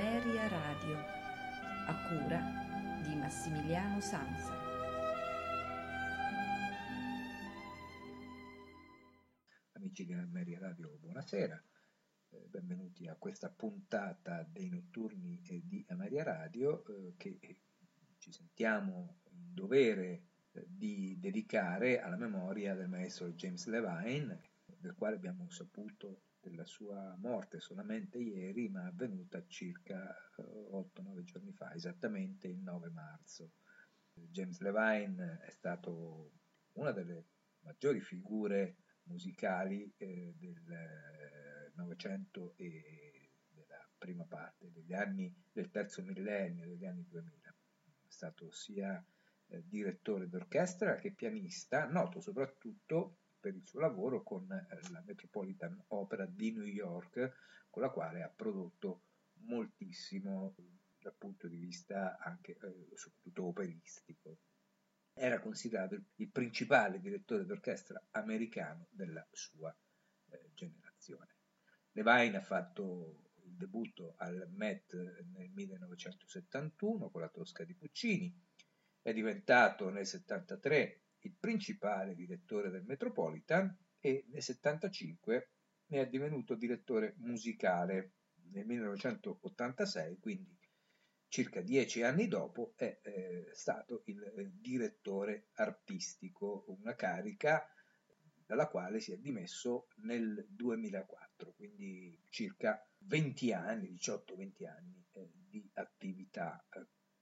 Ameria Radio, a cura di Massimiliano Sansa. Amici di Ameria Radio, buonasera, benvenuti a questa puntata dei notturni di Ameria Radio che ci sentiamo in dovere di dedicare alla memoria del maestro James Levine, del quale abbiamo saputo della sua morte solamente ieri, ma avvenuta circa 8-9 giorni fa, esattamente il 9 marzo. James Levine è stato una delle maggiori figure musicali del Novecento e della prima parte, degli anni del terzo millennio, degli anni 2000. È stato sia direttore d'orchestra che pianista, noto soprattutto per il suo lavoro con la Metropolitan Opera di New York, con la quale ha prodotto moltissimo dal punto di vista anche soprattutto operistico. Era considerato il principale direttore d'orchestra americano della sua generazione. Levine ha fatto il debutto al Met nel 1971 con la Tosca di Puccini, è diventato nel 1973 il principale direttore del Metropolitan e nel 1975 ne è divenuto direttore musicale. Nel 1986, quindi circa 10 anni dopo, è stato il direttore artistico, una carica dalla quale si è dimesso nel 2004, quindi circa 20 anni, 18-20 anni di attività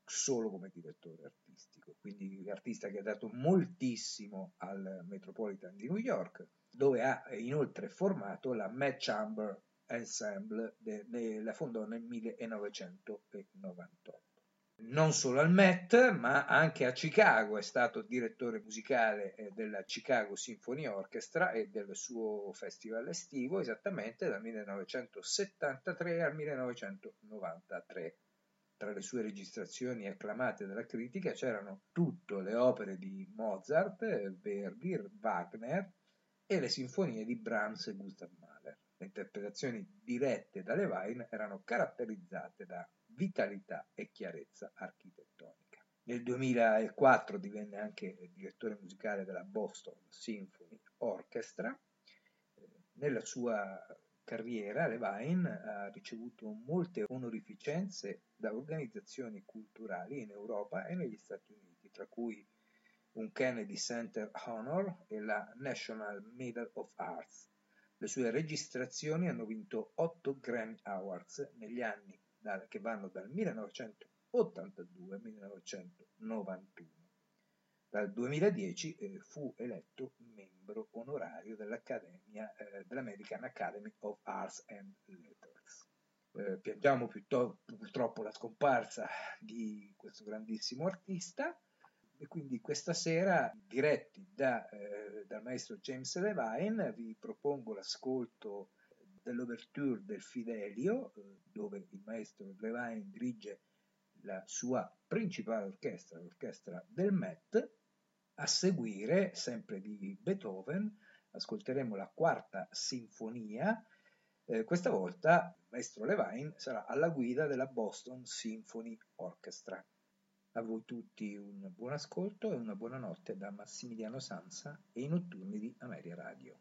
solo come direttore artistico, quindi artista che ha dato moltissimo al Metropolitan di New York, dove ha inoltre formato la Met Chamber Ensemble, la fondò nel 1998. Non solo al Met, ma anche a Chicago è stato direttore musicale della Chicago Symphony Orchestra e del suo festival estivo, esattamente dal 1973 al 1993. Tra le sue registrazioni acclamate dalla critica c'erano tutte le opere di Mozart, Verdi, Wagner e le sinfonie di Brahms e Gustav Mahler. Le interpretazioni dirette da Levine erano caratterizzate da vitalità e chiarezza architettonica. Nel 2004 divenne anche direttore musicale della Boston Symphony Orchestra. Nella sua carriera Levine ha ricevuto molte onorificenze da organizzazioni culturali in Europa e negli Stati Uniti, tra cui un Kennedy Center Honor e la National Medal of Arts. Le sue registrazioni hanno vinto 8 Grammy Awards negli anni che vanno dal 1982 al 1991. Dal 2010 fu eletto membro onorario dell'American Academy of Arts and Letters. Piangiamo purtroppo la scomparsa di questo grandissimo artista e quindi questa sera, diretti dal maestro James Levine, vi propongo l'ascolto dell'ouverture del Fidelio, dove il maestro Levine dirige la sua principale orchestra, l'orchestra del Met. A seguire, sempre di Beethoven, ascolteremo la quarta sinfonia. Questa volta il maestro Levine sarà alla guida della Boston Symphony Orchestra. A voi tutti un buon ascolto e una buonanotte da Massimiliano Sansa e i notturni di Ameria Radio.